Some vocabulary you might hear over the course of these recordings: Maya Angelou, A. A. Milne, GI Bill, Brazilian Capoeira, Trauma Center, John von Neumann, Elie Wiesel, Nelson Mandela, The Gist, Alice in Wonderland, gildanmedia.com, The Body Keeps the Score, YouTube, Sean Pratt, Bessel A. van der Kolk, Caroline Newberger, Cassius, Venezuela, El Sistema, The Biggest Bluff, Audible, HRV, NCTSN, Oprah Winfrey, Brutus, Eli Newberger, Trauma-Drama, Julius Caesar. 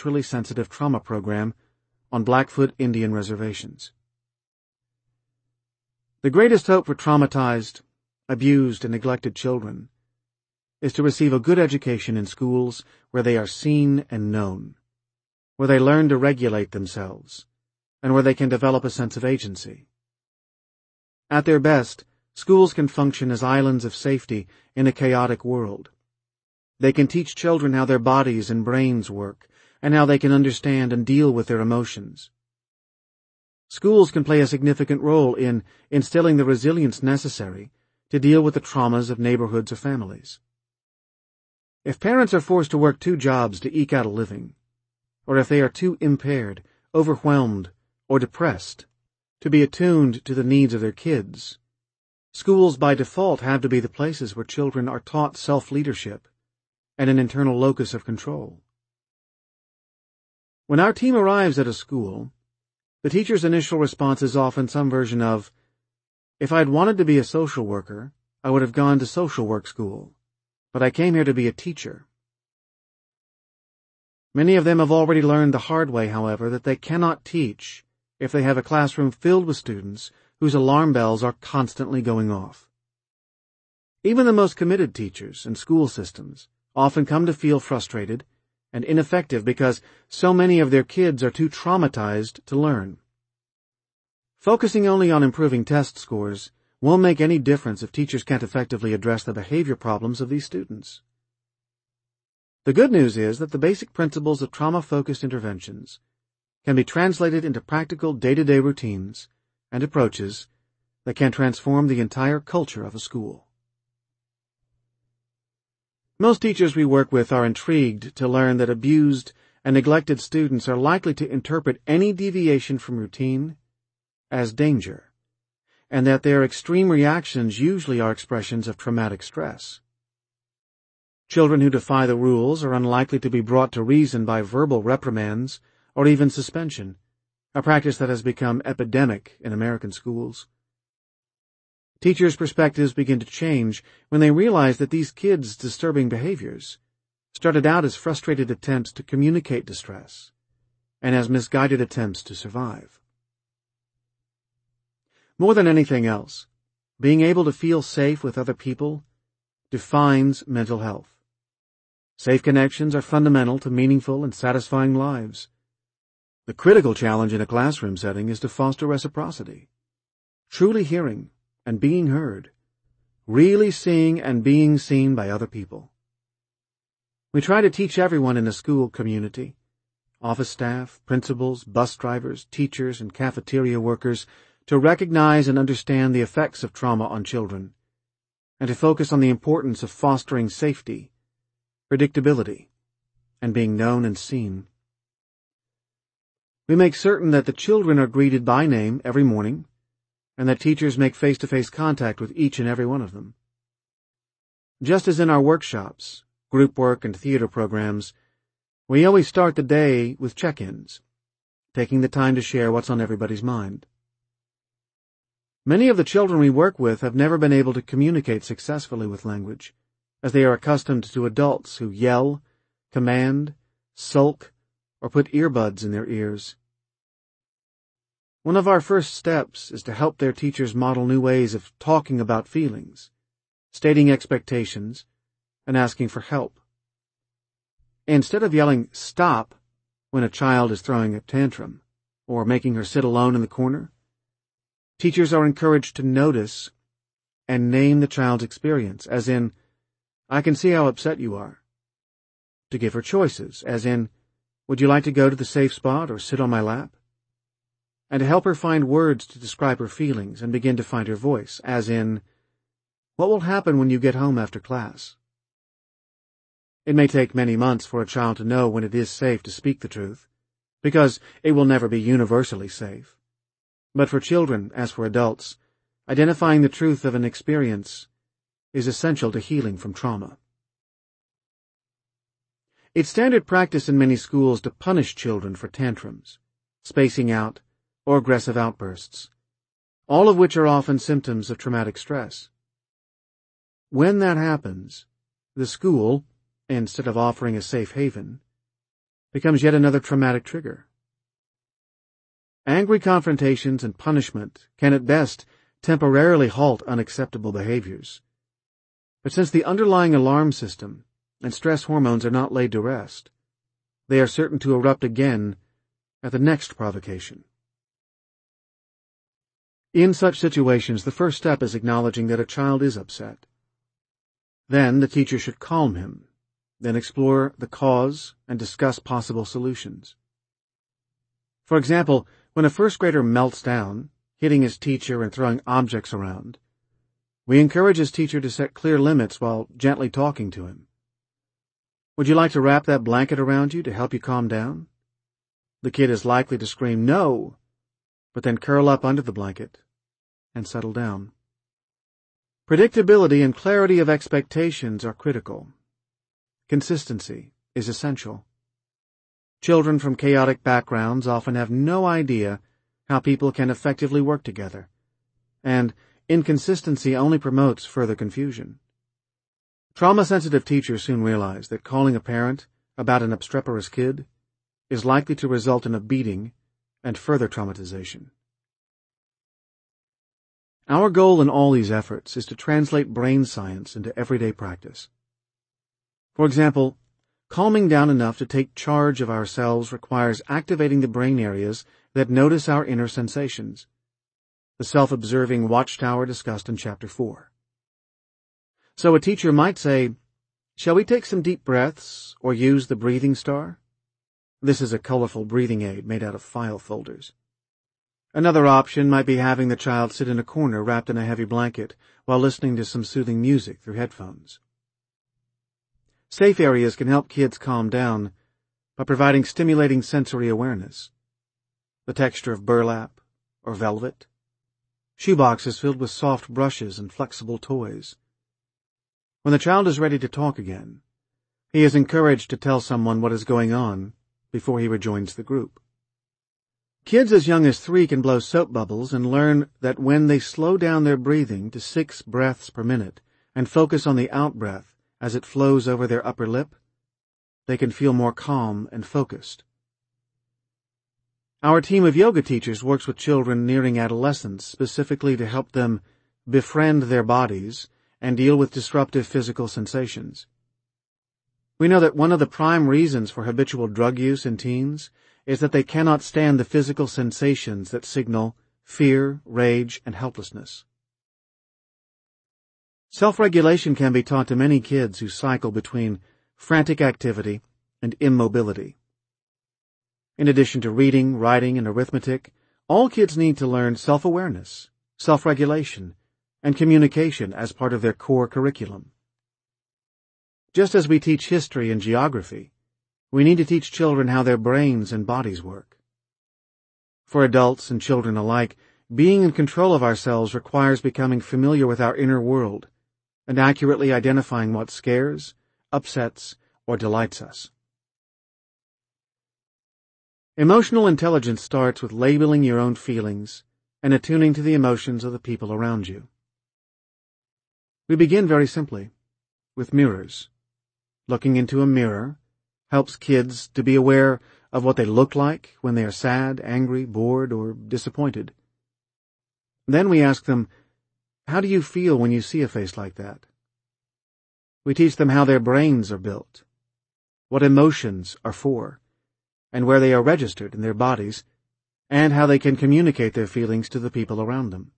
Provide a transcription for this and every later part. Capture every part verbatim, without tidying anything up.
culturally sensitive trauma program on Blackfoot Indian reservations. The greatest hope for traumatized, abused, and neglected children is to receive a good education in schools where they are seen and known, where they learn to regulate themselves, and where they can develop a sense of agency. At their best, schools can function as islands of safety in a chaotic world. They can teach children how their bodies and brains work, and how they can understand and deal with their emotions. Schools can play a significant role in instilling the resilience necessary to deal with the traumas of neighborhoods or families. If parents are forced to work two jobs to eke out a living, or if they are too impaired, overwhelmed, or depressed to be attuned to the needs of their kids, schools by default have to be the places where children are taught self-leadership and an internal locus of control. When our team arrives at a school, the teacher's initial response is often some version of, "If I'd wanted to be a social worker, I would have gone to social work school, but I came here to be a teacher." Many of them have already learned the hard way, however, that they cannot teach if they have a classroom filled with students whose alarm bells are constantly going off. Even the most committed teachers and school systems often come to feel frustrated and ineffective because so many of their kids are too traumatized to learn. Focusing only on improving test scores won't make any difference if teachers can't effectively address the behavior problems of these students. The good news is that the basic principles of trauma-focused interventions can be translated into practical day-to-day routines and approaches that can transform the entire culture of a school. Most teachers we work with are intrigued to learn that abused and neglected students are likely to interpret any deviation from routine as danger, and that their extreme reactions usually are expressions of traumatic stress. Children who defy the rules are unlikely to be brought to reason by verbal reprimands or even suspension, a practice that has become epidemic in American schools. Teachers' perspectives begin to change when they realize that these kids' disturbing behaviors started out as frustrated attempts to communicate distress and as misguided attempts to survive. More than anything else, being able to feel safe with other people defines mental health. Safe connections are fundamental to meaningful and satisfying lives. The critical challenge in a classroom setting is to foster reciprocity, truly hearing and being heard, really seeing and being seen by other people. We try to teach everyone in the school community, office staff, principals, bus drivers, teachers, and cafeteria workers, to recognize and understand the effects of trauma on children, and to focus on the importance of fostering safety, predictability, and being known and seen. We make certain that the children are greeted by name every morning, and that teachers make face-to-face contact with each and every one of them. Just as in our workshops, group work, and theater programs, we always start the day with check-ins, taking the time to share what's on everybody's mind. Many of the children we work with have never been able to communicate successfully with language, as they are accustomed to adults who yell, command, sulk, or put earbuds in their ears. One of our first steps is to help their teachers model new ways of talking about feelings, stating expectations, and asking for help. Instead of yelling "stop" when a child is throwing a tantrum or making her sit alone in the corner, teachers are encouraged to notice and name the child's experience, as in, "I can see how upset you are," to give her choices, as in, "Would you like to go to the safe spot or sit on my lap?" and to help her find words to describe her feelings and begin to find her voice, as in, "What will happen when you get home after class?" It may take many months for a child to know when it is safe to speak the truth, because it will never be universally safe. But for children, as for adults, identifying the truth of an experience is essential to healing from trauma. It's standard practice in many schools to punish children for tantrums, spacing out, or aggressive outbursts, all of which are often symptoms of traumatic stress. When that happens, the school, instead of offering a safe haven, becomes yet another traumatic trigger. Angry confrontations and punishment can at best temporarily halt unacceptable behaviors. But since the underlying alarm system and stress hormones are not laid to rest, they are certain to erupt again at the next provocation. In such situations, the first step is acknowledging that a child is upset. Then the teacher should calm him, then explore the cause and discuss possible solutions. For example, when a first grader melts down, hitting his teacher and throwing objects around, we encourage his teacher to set clear limits while gently talking to him. Would you like to wrap that blanket around you to help you calm down? The kid is likely to scream no, but then curl up under the blanket and settle down. Predictability and clarity of expectations are critical. Consistency is essential. Children from chaotic backgrounds often have no idea how people can effectively work together, and inconsistency only promotes further confusion. Trauma-sensitive teachers soon realize that calling a parent about an obstreperous kid is likely to result in a beating and further traumatization. Our goal in all these efforts is to translate brain science into everyday practice. For example, calming down enough to take charge of ourselves requires activating the brain areas that notice our inner sensations, the self-observing watchtower discussed in Chapter four. So a teacher might say, "Shall we take some deep breaths or use the breathing star?" This is a colorful breathing aid made out of file folders. Another option might be having the child sit in a corner wrapped in a heavy blanket while listening to some soothing music through headphones. Safe areas can help kids calm down by providing stimulating sensory awareness. The texture of burlap or velvet, shoeboxes filled with soft brushes and flexible toys. When the child is ready to talk again, he is encouraged to tell someone what is going on before he rejoins the group. Kids as young as three can blow soap bubbles and learn that when they slow down their breathing to six breaths per minute and focus on the out-breath as it flows over their upper lip, they can feel more calm and focused. Our team of yoga teachers works with children nearing adolescence specifically to help them befriend their bodies and deal with disruptive physical sensations. We know that one of the prime reasons for habitual drug use in teens is that they cannot stand the physical sensations that signal fear, rage, and helplessness. Self-regulation can be taught to many kids who cycle between frantic activity and immobility. In addition to reading, writing, and arithmetic, all kids need to learn self-awareness, self-regulation, and communication as part of their core curriculum. Just as we teach history and geography, we need to teach children how their brains and bodies work. For adults and children alike, being in control of ourselves requires becoming familiar with our inner world and accurately identifying what scares, upsets, or delights us. Emotional intelligence starts with labeling your own feelings and attuning to the emotions of the people around you. We begin very simply with mirrors. Looking into a mirror helps kids to be aware of what they look like when they are sad, angry, bored, or disappointed. Then we ask them, "How do you feel when you see a face like that?" We teach them how their brains are built, what emotions are for, and where they are registered in their bodies, and how they can communicate their feelings to the people around them.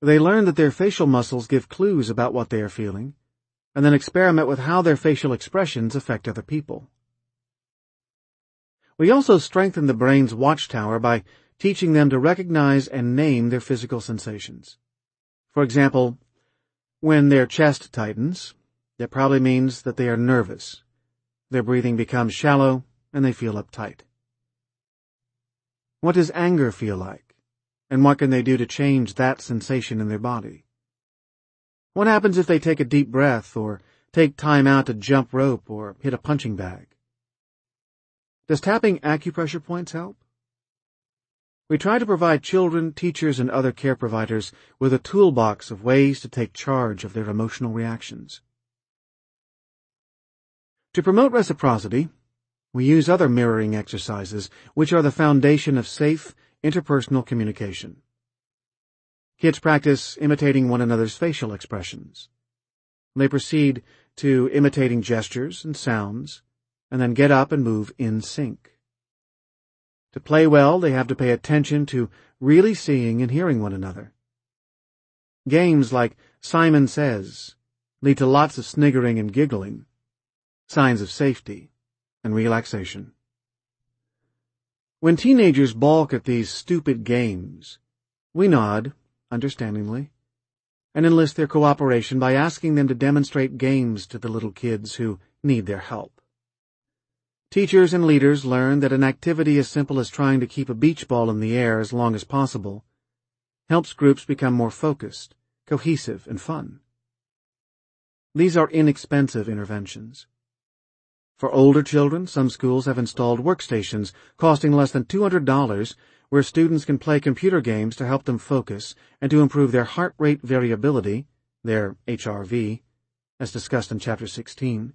They learn that their facial muscles give clues about what they are feeling, and then experiment with how their facial expressions affect other people. We also strengthen the brain's watchtower by teaching them to recognize and name their physical sensations. For example, when their chest tightens, that probably means that they are nervous. Their breathing becomes shallow, and they feel uptight. What does anger feel like, and what can they do to change that sensation in their body? What happens if they take a deep breath or take time out to jump rope or hit a punching bag? Does tapping acupressure points help? We try to provide children, teachers, and other care providers with a toolbox of ways to take charge of their emotional reactions. To promote reciprocity, We use other mirroring exercises, which are the foundation of safe, interpersonal communication. Kids practice imitating one another's facial expressions. They proceed to imitating gestures and sounds, and then get up and move in sync. To play well, they have to pay attention to really seeing and hearing one another. Games like Simon Says lead to lots of sniggering and giggling, signs of safety and relaxation. When teenagers balk at these stupid games, we nod, understandingly, and enlist their cooperation by asking them to demonstrate games to the little kids who need their help. Teachers and leaders learn that an activity as simple as trying to keep a beach ball in the air as long as possible helps groups become more focused, cohesive, and fun. These are inexpensive interventions. For older children, some schools have installed workstations costing less than two hundred dollars where students can play computer games to help them focus and to improve their heart rate variability, their H R V, as discussed in Chapter sixteen,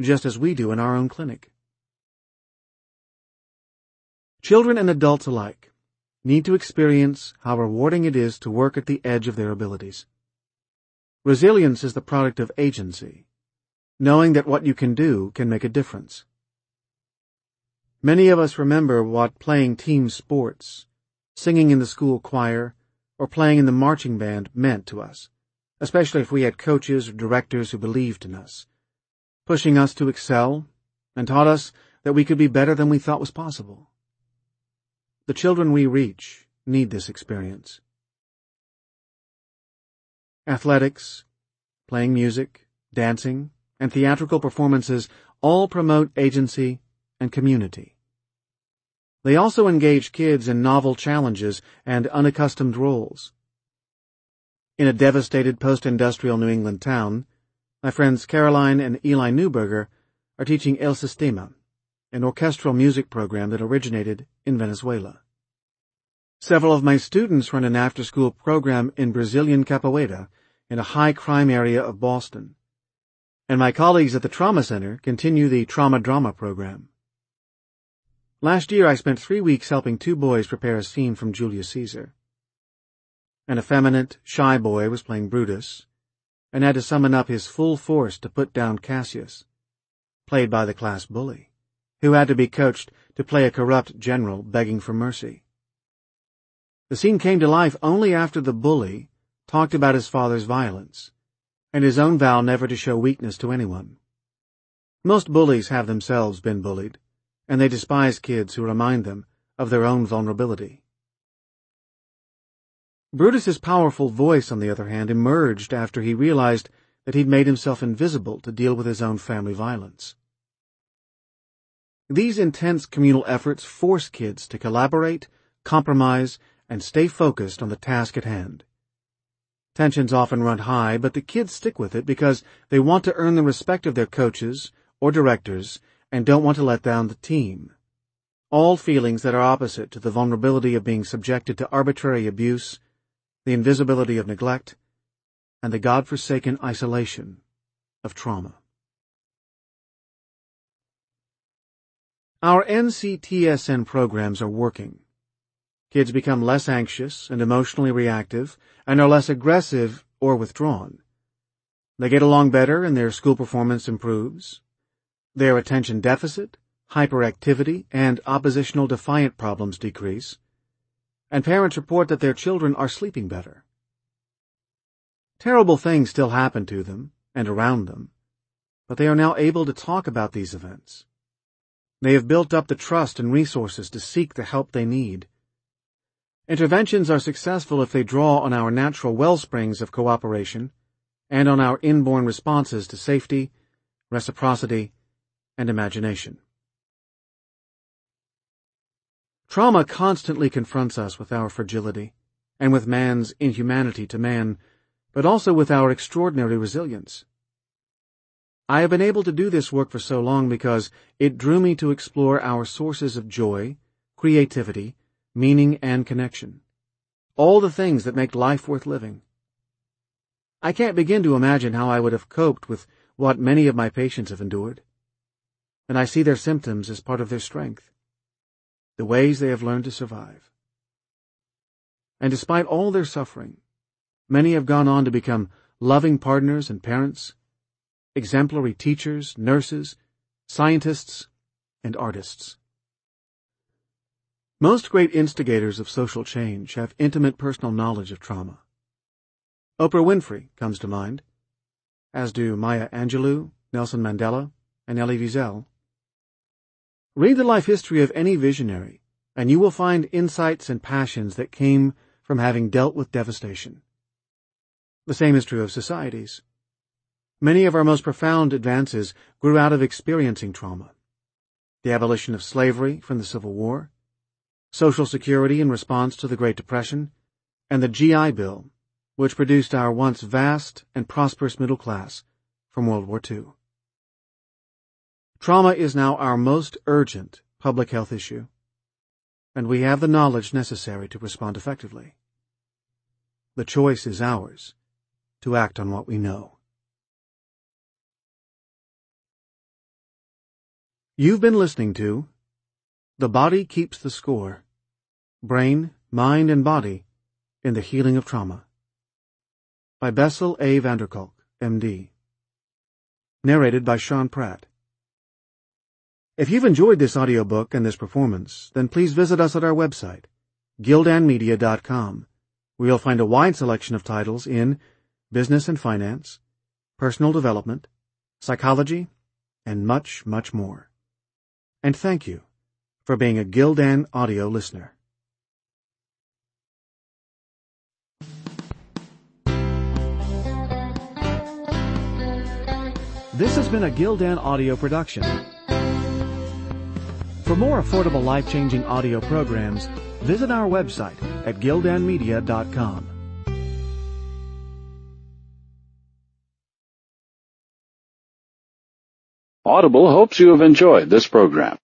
just as we do in our own clinic. Children and adults alike need to experience how rewarding it is to work at the edge of their abilities. Resilience is the product of agency. Knowing that what you can do can make a difference. Many of us remember what playing team sports, singing in the school choir, or playing in the marching band meant to us, especially if we had coaches or directors who believed in us, pushing us to excel and taught us that we could be better than we thought was possible. The children we reach need this experience. Athletics, playing music, dancing, and theatrical performances all promote agency and community. They also engage kids in novel challenges and unaccustomed roles. In a devastated post-industrial New England town, my friends Caroline and Eli Newberger are teaching El Sistema, an orchestral music program that originated in Venezuela. Several of my students run an after-school program in Brazilian Capoeira in a high-crime area of Boston, and my colleagues at the Trauma Center continue the Trauma-Drama program. Last year I spent three weeks helping two boys prepare a scene from Julius Caesar. An effeminate, shy boy was playing Brutus, and had to summon up his full force to put down Cassius, played by the class bully, who had to be coached to play a corrupt general begging for mercy. The scene came to life only after the bully talked about his father's violence, and his own vow never to show weakness to anyone. Most bullies have themselves been bullied, and they despise kids who remind them of their own vulnerability. Brutus's powerful voice, on the other hand, emerged after he realized that he'd made himself invisible to deal with his own family violence. These intense communal efforts force kids to collaborate, compromise, and stay focused on the task at hand. Tensions often run high, but the kids stick with it because they want to earn the respect of their coaches or directors and don't want to let down the team. All feelings that are opposite to the vulnerability of being subjected to arbitrary abuse, the invisibility of neglect, and the godforsaken isolation of trauma. Our N C T S N programs are working. Kids become less anxious and emotionally reactive and are less aggressive or withdrawn. They get along better and their school performance improves. Their attention deficit, hyperactivity, and oppositional defiant problems decrease, and parents report that their children are sleeping better. Terrible things still happen to them and around them, but they are now able to talk about these events. They have built up the trust and resources to seek the help they need. Interventions are successful if they draw on our natural wellsprings of cooperation and on our inborn responses to safety, reciprocity, and imagination. Trauma constantly confronts us with our fragility and with man's inhumanity to man, but also with our extraordinary resilience. I have been able to do this work for so long because it drew me to explore our sources of joy, creativity, meaning and connection, all the things that make life worth living. I can't begin to imagine how I would have coped with what many of my patients have endured. and I see their symptoms as part of their strength, the ways they have learned to survive. And despite all their suffering, many have gone on to become loving partners and parents, exemplary teachers, nurses, scientists, and artists. Most great instigators of social change have intimate personal knowledge of trauma. Oprah Winfrey comes to mind, as do Maya Angelou, Nelson Mandela, and Elie Wiesel. Read the life history of any visionary, and you will find insights and passions that came from having dealt with devastation. The same is true of societies. Many of our most profound advances grew out of experiencing trauma. The abolition of slavery from the Civil War, Social Security in response to the Great Depression, and the G I Bill, which produced our once vast and prosperous middle class from World War Two. Trauma is now our most urgent public health issue, and we have the knowledge necessary to respond effectively. The choice is ours to act on what we know. You've been listening to The Body Keeps the Score, Brain, Mind, and Body in the Healing of Trauma, by Bessel A. van der Kolk, M D, narrated by Sean Pratt. If you've enjoyed this audiobook and this performance, then please visit us at our website, gildan media dot com, where you'll find a wide selection of titles in business and finance, personal development, psychology, and much, much more. And thank you for being a Gildan Audio listener. This has been a Gildan Audio production. For more affordable, life-changing audio programs, visit our website at gildan media dot com. Audible hopes you have enjoyed this program.